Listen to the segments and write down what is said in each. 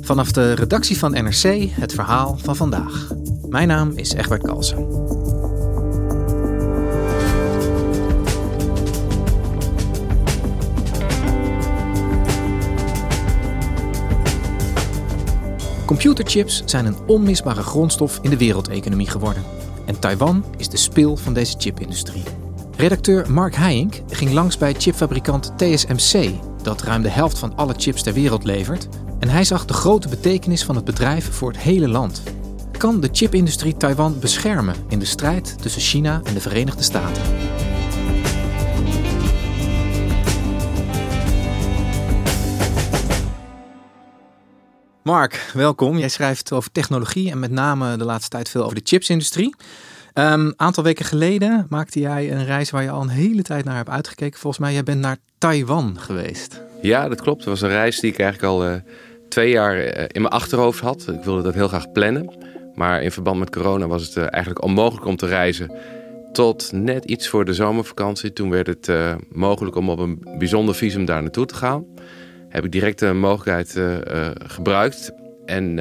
Vanaf de redactie van NRC het verhaal van vandaag. Mijn naam is Egbert Kalse. Computerchips zijn een onmisbare grondstof in de wereldeconomie geworden. En Taiwan is de spil van deze chipindustrie. Redacteur Marc Hijink ging langs bij chipfabrikant TSMC, dat ruim de helft van alle chips ter wereld levert, en hij zag de grote betekenis van het bedrijf voor het hele land. Kan de chipindustrie Taiwan beschermen in de strijd tussen China en de Verenigde Staten? Mark, welkom. Jij schrijft over technologie en met name de laatste tijd veel over de chipsindustrie. Een aantal weken geleden maakte jij een reis waar je al een hele tijd naar hebt uitgekeken. Volgens mij, jij bent naar Taiwan geweest. Ja, dat klopt. Het was een reis die ik eigenlijk al 2 jaar in mijn achterhoofd had. Ik wilde dat heel graag plannen. Maar in verband met corona was het eigenlijk onmogelijk om te reizen tot net iets voor de zomervakantie. Toen werd het mogelijk om op een bijzonder visum daar naartoe te gaan. Heb ik direct de mogelijkheid gebruikt en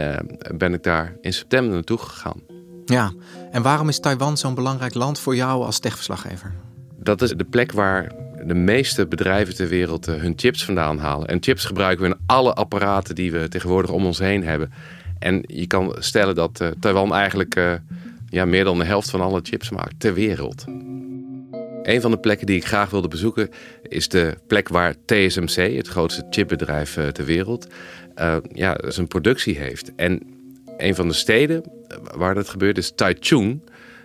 ben ik daar in september naartoe gegaan. Ja, en waarom is Taiwan zo'n belangrijk land voor jou als techverslaggever? Dat is de plek waar de meeste bedrijven ter wereld hun chips vandaan halen. En chips gebruiken we in alle apparaten die we tegenwoordig om ons heen hebben. En je kan stellen dat Taiwan eigenlijk meer dan de helft van alle chips maakt ter wereld. Een van de plekken die ik graag wilde bezoeken is de plek waar TSMC, het grootste chipbedrijf ter wereld, zijn productie heeft. En een van de steden waar dat gebeurt is Taichung.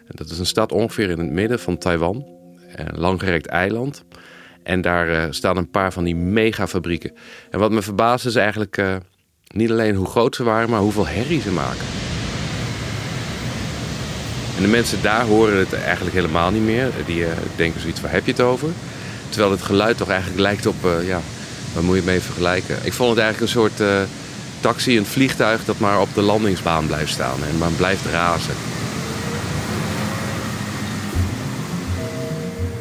Dat is een stad ongeveer in het midden van Taiwan, een langgerekt eiland. En daar staan een paar van die megafabrieken. En wat me verbaast is eigenlijk niet alleen hoe groot ze waren, maar hoeveel herrie ze maken. En de mensen daar horen het eigenlijk helemaal niet meer. Die denken zoiets van, heb je het over? Terwijl het geluid toch eigenlijk lijkt op, waar moet je het mee vergelijken? Ik vond het eigenlijk een soort taxi, een vliegtuig dat maar op de landingsbaan blijft staan en maar blijft razen.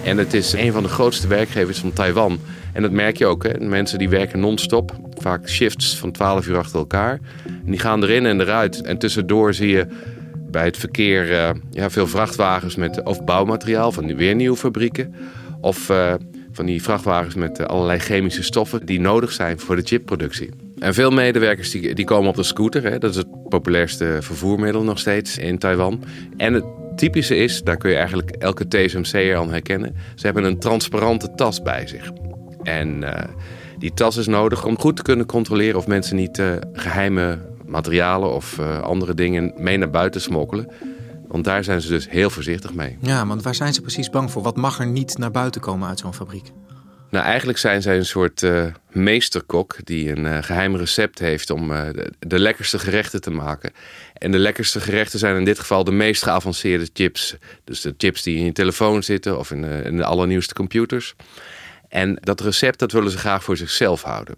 En het is een van de grootste werkgevers van Taiwan. En dat merk je ook, hè? Mensen die werken non-stop. Vaak shifts van 12 uur achter elkaar. En die gaan erin en eruit. En tussendoor zie je bij het verkeer veel vrachtwagens met of bouwmateriaal van weer nieuwe fabrieken. Of van die vrachtwagens met allerlei chemische stoffen die nodig zijn voor de chipproductie. En veel medewerkers die komen op de scooter. Hè, dat is het populairste vervoermiddel nog steeds in Taiwan. En het typische is, daar kun je eigenlijk elke TSMC'er aan herkennen. Ze hebben een transparante tas bij zich. En die tas is nodig om goed te kunnen controleren of mensen niet geheime materialen of andere dingen mee naar buiten smokkelen. Want daar zijn ze dus heel voorzichtig mee. Ja, want waar zijn ze precies bang voor? Wat mag er niet naar buiten komen uit zo'n fabriek? Nou, eigenlijk zijn zij een soort meesterkok die een geheim recept heeft om de lekkerste gerechten te maken. En de lekkerste gerechten zijn in dit geval de meest geavanceerde chips. Dus de chips die in je telefoon zitten of in de allernieuwste computers. En dat recept, dat willen ze graag voor zichzelf houden.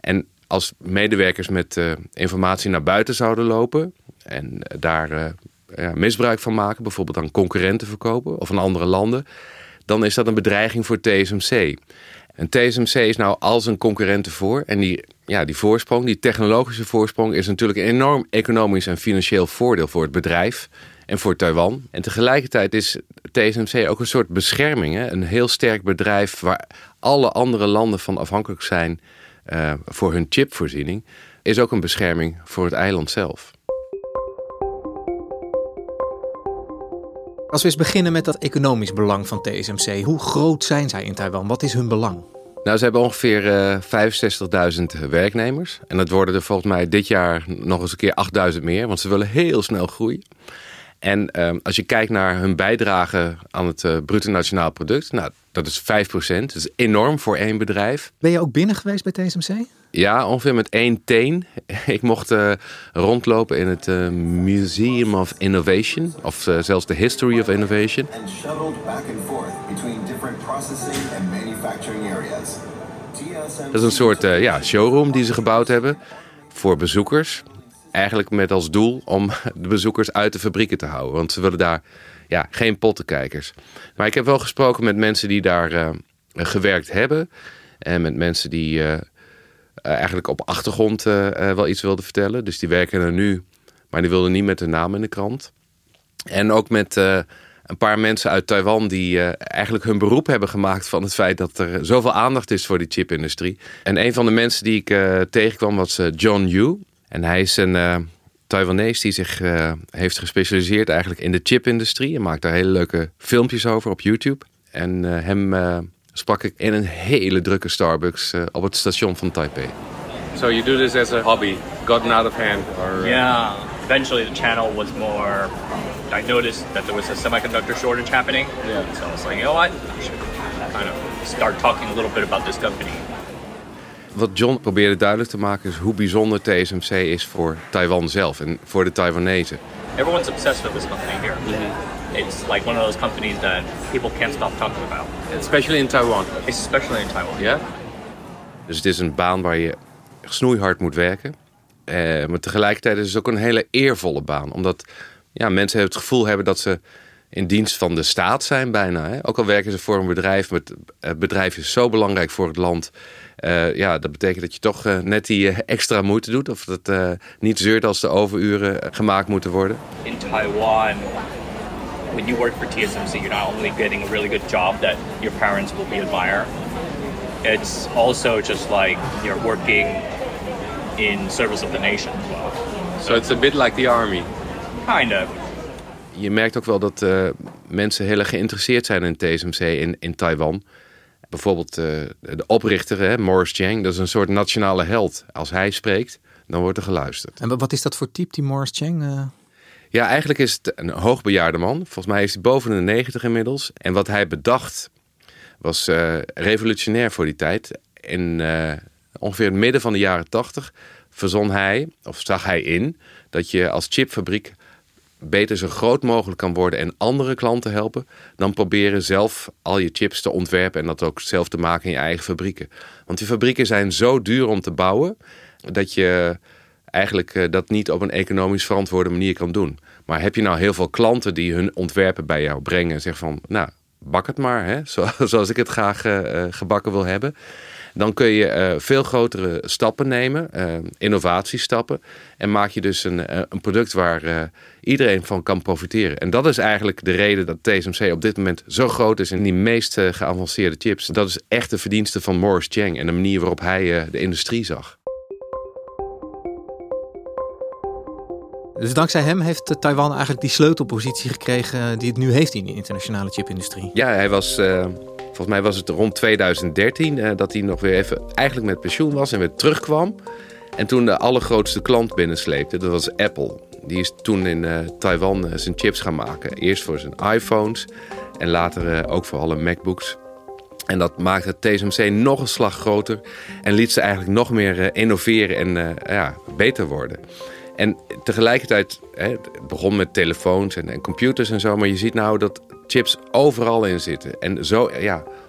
En als medewerkers met informatie naar buiten zouden lopen en daar misbruik van maken, bijvoorbeeld aan concurrenten verkopen of aan andere landen, dan is dat een bedreiging voor TSMC. En TSMC is nou als een concurrent ervoor. En die voorsprong, die technologische voorsprong, is natuurlijk een enorm economisch en financieel voordeel voor het bedrijf en voor Taiwan. En tegelijkertijd is TSMC ook een soort bescherming, hè? Een heel sterk bedrijf waar alle andere landen van afhankelijk zijn. Voor hun chipvoorziening, is ook een bescherming voor het eiland zelf. Als we eens beginnen met dat economisch belang van TSMC. Hoe groot zijn zij in Taiwan? Wat is hun belang? Nou, ze hebben ongeveer 65.000 werknemers. En dat worden er volgens mij dit jaar nog eens een keer 8.000 meer. Want ze willen heel snel groeien. En als je kijkt naar hun bijdrage aan het bruto nationaal product, nou, dat is 5%. Dat is enorm voor één bedrijf. Ben je ook binnen geweest bij TSMC? Ja, ongeveer met 1 teen. Ik mocht rondlopen in het Museum of Innovation, of zelfs de History of Innovation. And shuttled back and forth between different processing and manufacturing areas. Dat is een soort showroom die ze gebouwd hebben voor bezoekers. Eigenlijk met als doel om de bezoekers uit de fabrieken te houden. Want ze willen daar geen pottenkijkers. Maar ik heb wel gesproken met mensen die daar gewerkt hebben. En met mensen die eigenlijk op achtergrond wel iets wilden vertellen. Dus die werken er nu, maar die wilden niet met hun naam in de krant. En ook met een paar mensen uit Taiwan die eigenlijk hun beroep hebben gemaakt van het feit dat er zoveel aandacht is voor die chipindustrie. En een van de mensen die ik tegenkwam was John Yu. En hij is een Taiwanese die zich heeft gespecialiseerd eigenlijk in de chipindustrie. En maakt daar hele leuke filmpjes over op YouTube. En hem sprak ik in een hele drukke Starbucks op het station van Taipei. So you do this as a hobby, gotten out of hand? Or... Yeah, eventually the channel was more... I noticed that there was a semiconductor shortage happening. Yeah. So I was like, you know what? I should kind of start talking a little bit about this company. Wat John probeerde duidelijk te maken is hoe bijzonder TSMC is voor Taiwan zelf en voor de Taiwanese. Everyone's obsessed with this company here. Yeah. It's like one of those companies that people can't stop talking about. Especially in Taiwan. Especially in Taiwan. Yeah. Dus het is een baan waar je snoeihard moet werken. Maar tegelijkertijd is het ook een hele eervolle baan. Omdat ja, mensen het gevoel hebben dat ze in dienst van de staat zijn bijna. Hè? Ook al werken ze voor een bedrijf. Maar het bedrijf is zo belangrijk voor het land. Ja, dat betekent dat je toch net die extra moeite doet. Of dat niet zeurt als de overuren gemaakt moeten worden. In Taiwan, when you work for TSMC, you're not only getting a really good job that your parents will be admire. It's also just like you're working in service of the nation as well. So it's a bit like the army. Kind of. Je merkt ook wel dat mensen heel erg geïnteresseerd zijn in TSMC in Taiwan. Bijvoorbeeld de oprichter, hè, Morris Chang, dat is een soort nationale held. Als hij spreekt, dan wordt er geluisterd. En wat is dat voor type, die Morris Chang? Ja, eigenlijk is het een hoogbejaarde man. Volgens mij is hij boven de 90 inmiddels. En wat hij bedacht was revolutionair voor die tijd. In ongeveer het midden van de jaren 80 verzon hij, of zag hij in, dat je als chipfabriek beter zo groot mogelijk kan worden en andere klanten helpen, dan proberen zelf al je chips te ontwerpen en dat ook zelf te maken in je eigen fabrieken. Want die fabrieken zijn zo duur om te bouwen dat je eigenlijk dat niet op een economisch verantwoorde manier kan doen. Maar heb je nou heel veel klanten die hun ontwerpen bij jou brengen en zeggen van, nou, bak het maar, hè? Zoals ik het graag gebakken wil hebben. Dan kun je veel grotere stappen nemen, innovatiestappen. En maak je dus een product waar iedereen van kan profiteren. En dat is eigenlijk de reden dat TSMC op dit moment zo groot is in die meest geavanceerde chips. Dat is echt de verdienste van Morris Chang en de manier waarop hij de industrie zag. Dus dankzij hem heeft Taiwan eigenlijk die sleutelpositie gekregen die het nu heeft in de internationale chipindustrie. Ja, hij was... Volgens mij was het rond 2013 dat hij nog weer even eigenlijk met pensioen was en weer terugkwam. En toen de allergrootste klant binnensleepte, dat was Apple. Die is toen in Taiwan zijn chips gaan maken. Eerst voor zijn iPhones en later ook voor alle MacBooks. En dat maakte TSMC nog een slag groter en liet ze eigenlijk nog meer innoveren en beter worden. En tegelijkertijd, het begon met telefoons en computers en zo, maar je ziet nou dat chips overal in zitten. En zo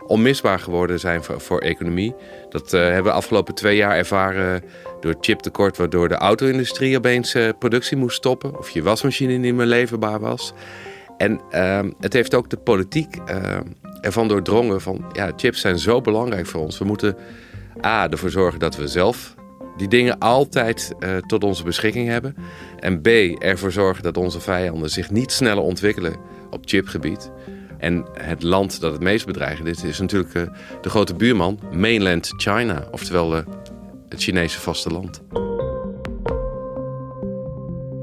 onmisbaar geworden zijn voor economie. Dat hebben we de afgelopen 2 jaar ervaren door chiptekort, waardoor de auto-industrie opeens productie moest stoppen. Of je wasmachine niet meer leverbaar was. En het heeft ook de politiek ervan doordrongen van, ja, chips zijn zo belangrijk voor ons. We moeten ervoor zorgen dat we zelf die dingen altijd tot onze beschikking hebben. En B, ervoor zorgen dat onze vijanden zich niet sneller ontwikkelen op chipgebied. En het land dat het meest bedreigend is natuurlijk de grote buurman, mainland China. Oftewel het Chinese vasteland.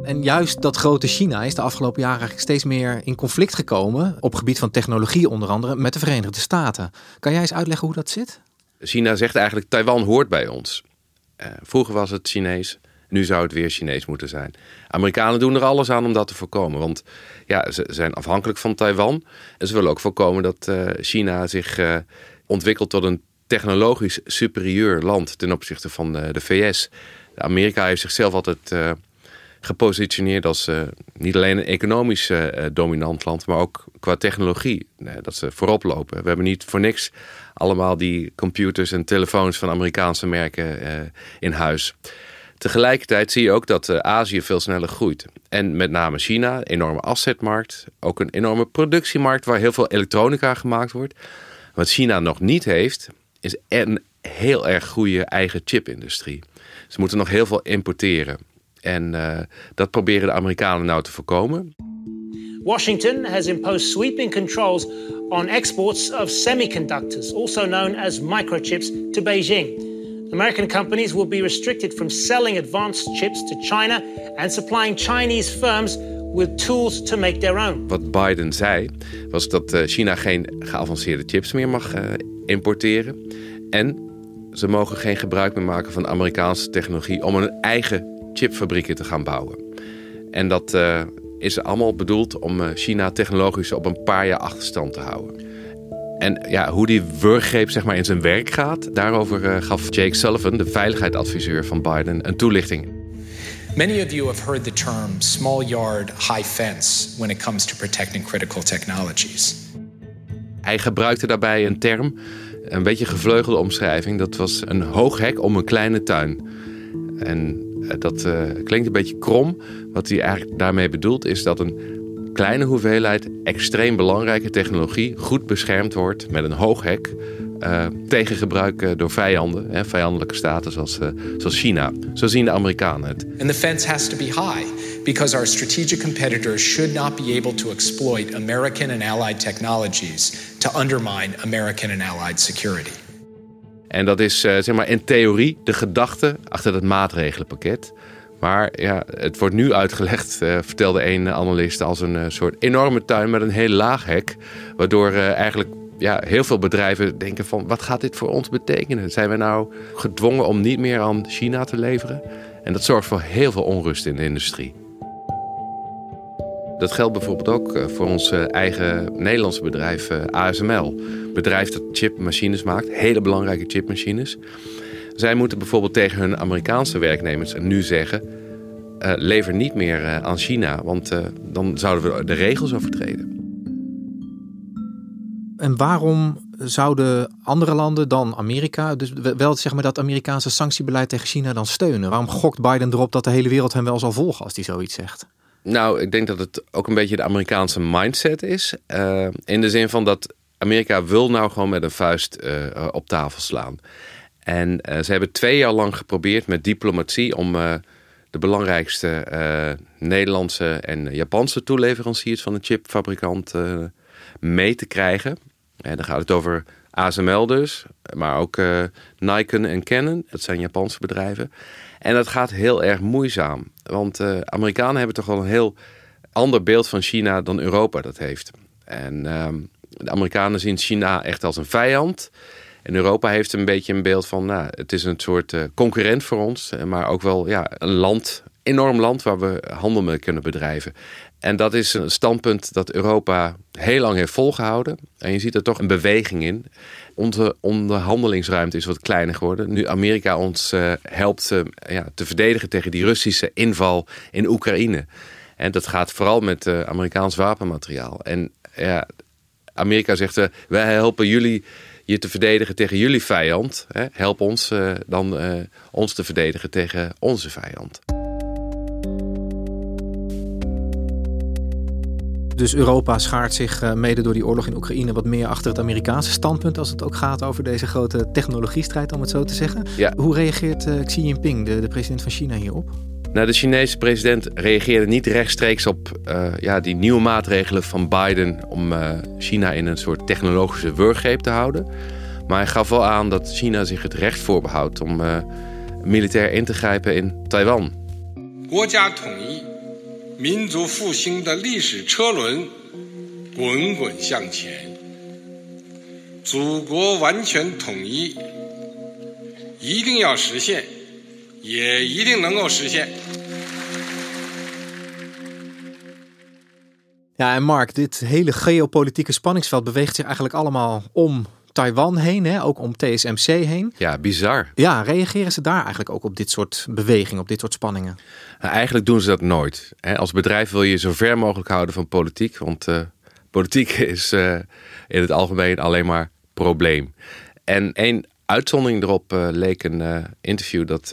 En juist dat grote China is de afgelopen jaren eigenlijk steeds meer in conflict gekomen, op gebied van technologie onder andere, met de Verenigde Staten. Kan jij eens uitleggen hoe dat zit? China zegt eigenlijk, Taiwan hoort bij ons. Vroeger was het Chinees, nu zou het weer Chinees moeten zijn. Amerikanen doen er alles aan om dat te voorkomen. Want ja, ze zijn afhankelijk van Taiwan. En ze willen ook voorkomen dat China zich ontwikkelt tot een technologisch superieur land ten opzichte van de VS. Amerika heeft zichzelf altijd gepositioneerd als niet alleen een economisch dominant land, maar ook qua technologie. Dat ze voorop lopen. We hebben niet voor niks allemaal die computers en telefoons van Amerikaanse merken in huis. Tegelijkertijd zie je ook dat Azië veel sneller groeit. En met name China, een enorme afzetmarkt. Ook een enorme productiemarkt waar heel veel elektronica gemaakt wordt. Wat China nog niet heeft, is een heel erg goede eigen chipindustrie. Ze moeten nog heel veel importeren. En dat proberen de Amerikanen nou te voorkomen. Washington has imposed sweeping controls on exports of semiconductors, also known as microchips, to Beijing. American companies will be restricted from selling advanced chips to China and supplying Chinese firms with tools to make their own. Wat Biden zei was dat China geen geavanceerde chips meer mag importeren. En ze mogen geen gebruik meer maken van Amerikaanse technologie om hun eigen chipfabrieken te gaan bouwen. En dat is allemaal bedoeld om China technologisch op een paar jaar achterstand te houden. En ja, hoe die wurggreep zeg maar in zijn werk gaat, daarover gaf Jake Sullivan, de veiligheidsadviseur van Biden, een toelichting. Many of you have heard the term small yard, high fence when it comes to protecting critical technologies. Hij gebruikte daarbij een term, een beetje gevleugelde omschrijving, dat was een hoog hek om een kleine tuin. En dat klinkt een beetje krom. Wat hij eigenlijk daarmee bedoelt is dat een kleine hoeveelheid extreem belangrijke technologie goed beschermd wordt met een hoog hek tegen gebruik door vijanden, vijandelijke staten zoals China. Zo zien de Amerikanen het. And the fence has to be high because our strategic competitors should not be able to exploit American and allied technologies to undermine American and allied security. En dat is zeg maar in theorie de gedachte achter dat maatregelenpakket. Maar ja, het wordt nu uitgelegd, vertelde een analist, als een soort enorme tuin met een heel laag hek. Waardoor eigenlijk ja, heel veel bedrijven denken van, wat gaat dit voor ons betekenen? Zijn we nou gedwongen om niet meer aan China te leveren? En dat zorgt voor heel veel onrust in de industrie. Dat geldt bijvoorbeeld ook voor ons eigen Nederlandse bedrijf ASML. Een bedrijf dat chipmachines maakt, hele belangrijke chipmachines. Zij moeten bijvoorbeeld tegen hun Amerikaanse werknemers nu zeggen, lever niet meer aan China, want dan zouden we de regels overtreden. En waarom zouden andere landen dan Amerika, dus wel zeg maar dat Amerikaanse sanctiebeleid tegen China dan steunen? Waarom gokt Biden erop dat de hele wereld hem wel zal volgen als hij zoiets zegt? Nou, ik denk dat het ook een beetje de Amerikaanse mindset is. In de zin van dat Amerika wil nou gewoon met een vuist op tafel slaan. En ze hebben 2 jaar lang geprobeerd met diplomatie om de belangrijkste Nederlandse en Japanse toeleveranciers van de chipfabrikant mee te krijgen. En dan gaat het over ASML dus, maar ook Nikon en Canon. Dat zijn Japanse bedrijven. En dat gaat heel erg moeizaam. Want Amerikanen hebben toch wel een heel ander beeld van China dan Europa dat heeft. En de Amerikanen zien China echt als een vijand. En Europa heeft een beetje een beeld van, nou, het is een soort concurrent voor ons. Maar ook wel ja, een land, enorm land waar we handel mee kunnen bedrijven. En dat is een standpunt dat Europa heel lang heeft volgehouden. En je ziet er toch een beweging in. Onze onderhandelingsruimte is wat kleiner geworden. Nu Amerika ons helpt te verdedigen tegen die Russische inval in Oekraïne. En dat gaat vooral met Amerikaans wapenmateriaal. En Amerika zegt, wij helpen jullie je te verdedigen tegen jullie vijand. Help ons dan ons te verdedigen tegen onze vijand. Dus Europa schaart zich mede door die oorlog in Oekraïne wat meer achter het Amerikaanse standpunt als het ook gaat over deze grote technologiestrijd, om het zo te zeggen. Ja. Hoe reageert Xi Jinping, de president van China, hierop? Nou, de Chinese president reageerde niet rechtstreeks op die nieuwe maatregelen van Biden om China in een soort technologische wurggreep te houden. Maar hij gaf wel aan dat China zich het recht voorbehoudt om militair in te grijpen in Taiwan. Ja, en Mark, dit hele geopolitieke spanningsveld beweegt zich eigenlijk allemaal om Taiwan heen, hè? Ook om TSMC heen. Ja, bizar. Ja, reageren ze daar eigenlijk ook op dit soort bewegingen, op dit soort spanningen? Nou, eigenlijk doen ze dat nooit. Als bedrijf wil je zo ver mogelijk houden van politiek, want politiek is in het algemeen alleen maar probleem. En één uitzondering erop leek een interview dat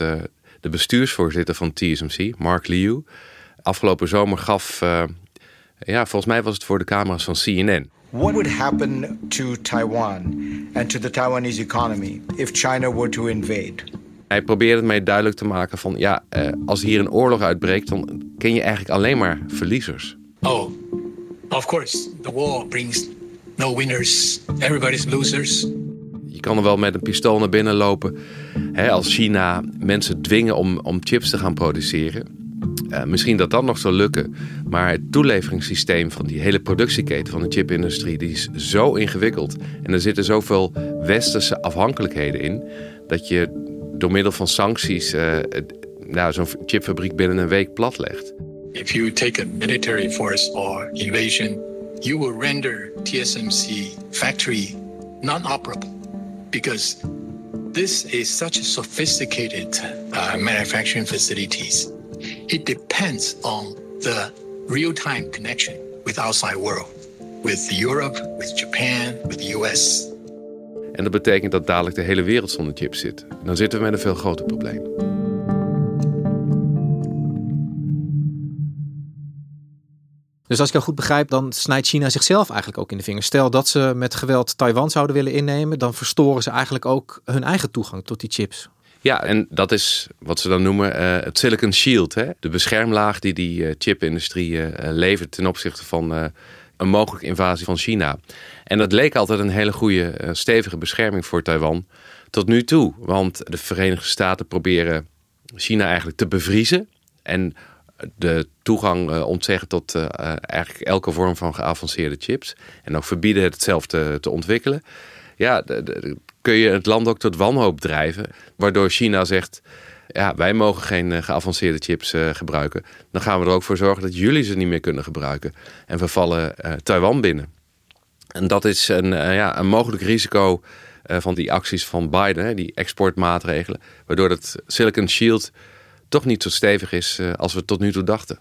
de bestuursvoorzitter van TSMC, Mark Liu, afgelopen zomer gaf. Volgens mij was het voor de camera's van CNN. What would happen to Taiwan and to the Taiwanese economy if China were to invade? Hij probeerde mij duidelijk te maken van ja, als hier een oorlog uitbreekt, dan ken je eigenlijk alleen maar verliezers. Oh, of course, the war brings no winners. Everybody's losers. Je kan er wel met een pistool naar binnen lopen. Hè, als China mensen dwingen om chips te gaan produceren. Misschien dat nog zal lukken. Maar het toeleveringssysteem van die hele productieketen van de chipindustrie, die is zo ingewikkeld. En er zitten zoveel westerse afhankelijkheden in, dat je door middel van sancties zo'n chipfabriek binnen een week platlegt. If you take a military force or invasion, you will render TSMC factory non-operable. Because this is such a sophisticated manufacturing facilities. It depends on the real-time connection with outside world. With Europe, with Japan, with the US. En dat betekent dat dadelijk de hele wereld zonder chips zit. En dan zitten we met een veel groter probleem. Dus als ik jou goed begrijp, dan snijdt China zichzelf eigenlijk ook in de vingers. Stel dat ze met geweld Taiwan zouden willen innemen, dan verstoren ze eigenlijk ook hun eigen toegang tot die chips. Ja, en dat is wat ze dan noemen het Silicon Shield. Hè? De beschermlaag die chipindustrie levert ten opzichte van een mogelijke invasie van China. En dat leek altijd een hele goede, stevige bescherming voor Taiwan tot nu toe. Want de Verenigde Staten proberen China eigenlijk te bevriezen en de toegang ontzeggen tot eigenlijk elke vorm van geavanceerde chips. En ook verbieden het zelf te ontwikkelen. Ja, kun je het land ook tot wanhoop drijven. Waardoor China zegt, ja, wij mogen geen geavanceerde chips gebruiken. Dan gaan we er ook voor zorgen dat jullie ze niet meer kunnen gebruiken. En we vallen Taiwan binnen. En dat is een mogelijk risico van die acties van Biden. Hè, die exportmaatregelen. Waardoor het Silicon Shield toch niet zo stevig is als we tot nu toe dachten.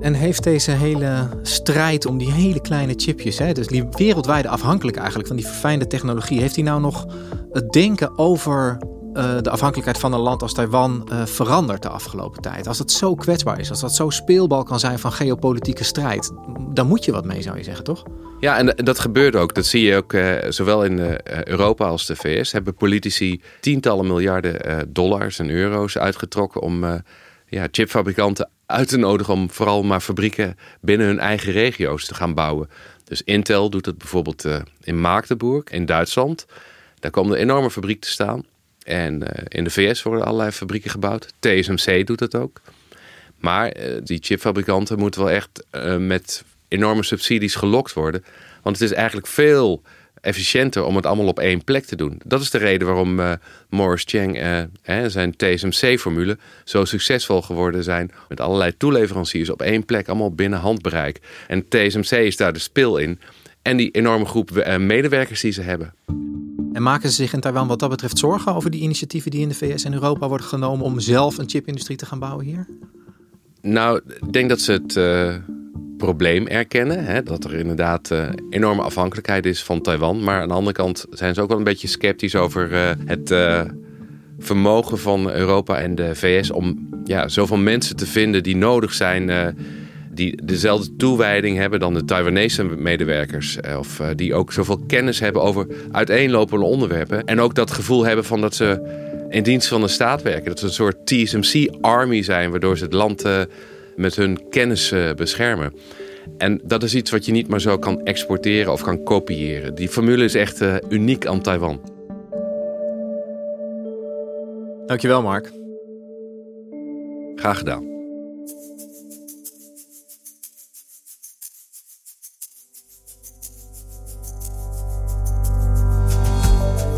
En heeft deze hele strijd om die hele kleine chipjes, hè, dus die wereldwijde afhankelijk eigenlijk van die verfijnde technologie, heeft die nou nog het denken over de afhankelijkheid van een land als Taiwan veranderd de afgelopen tijd? Als dat zo kwetsbaar is, als dat zo speelbal kan zijn van geopolitieke strijd, dan moet je wat mee, zou je zeggen, toch? Ja, en dat gebeurt ook. Dat zie je ook zowel in Europa als de VS. Hebben politici tientallen miljarden dollars en euro's uitgetrokken om chipfabrikanten uit te nodigen om vooral maar fabrieken binnen hun eigen regio's te gaan bouwen. Dus Intel doet dat bijvoorbeeld in Magdeburg, in Duitsland. Daar komt een enorme fabriek te staan. En in de VS worden allerlei fabrieken gebouwd. TSMC doet dat ook. Maar die chipfabrikanten moeten wel echt met enorme subsidies gelokt worden. Want het is eigenlijk veel efficiënter om het allemaal op één plek te doen. Dat is de reden waarom Morris Chang en zijn TSMC-formule zo succesvol geworden zijn met allerlei toeleveranciers op één plek, allemaal binnen handbereik. En TSMC is daar de spil in. En die enorme groep medewerkers die ze hebben. En maken ze zich in Taiwan wat dat betreft zorgen over die initiatieven die in de VS en Europa worden genomen om zelf een chipindustrie te gaan bouwen hier? Nou, ik denk dat ze het probleem erkennen. Hè, dat er inderdaad enorme afhankelijkheid is van Taiwan. Maar aan de andere kant zijn ze ook wel een beetje sceptisch over het vermogen van Europa en de VS om zoveel mensen te vinden die nodig zijn, die dezelfde toewijding hebben dan de Taiwanese medewerkers. Of die ook zoveel kennis hebben over uiteenlopende onderwerpen. En ook dat gevoel hebben van dat ze in dienst van de staat werken. Dat ze een soort TSMC-army zijn, waardoor ze het land met hun kennis beschermen. En dat is iets wat je niet maar zo kan exporteren of kan kopiëren. Die formule is echt uniek aan Taiwan. Dankjewel, Mark. Graag gedaan.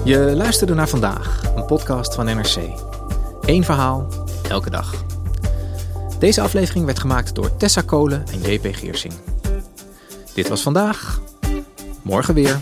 Je luisterde naar Vandaag, een podcast van NRC. Eén verhaal, elke dag. Deze aflevering werd gemaakt door Tessa Colen en JP Geersing. Dit was Vandaag. Morgen weer.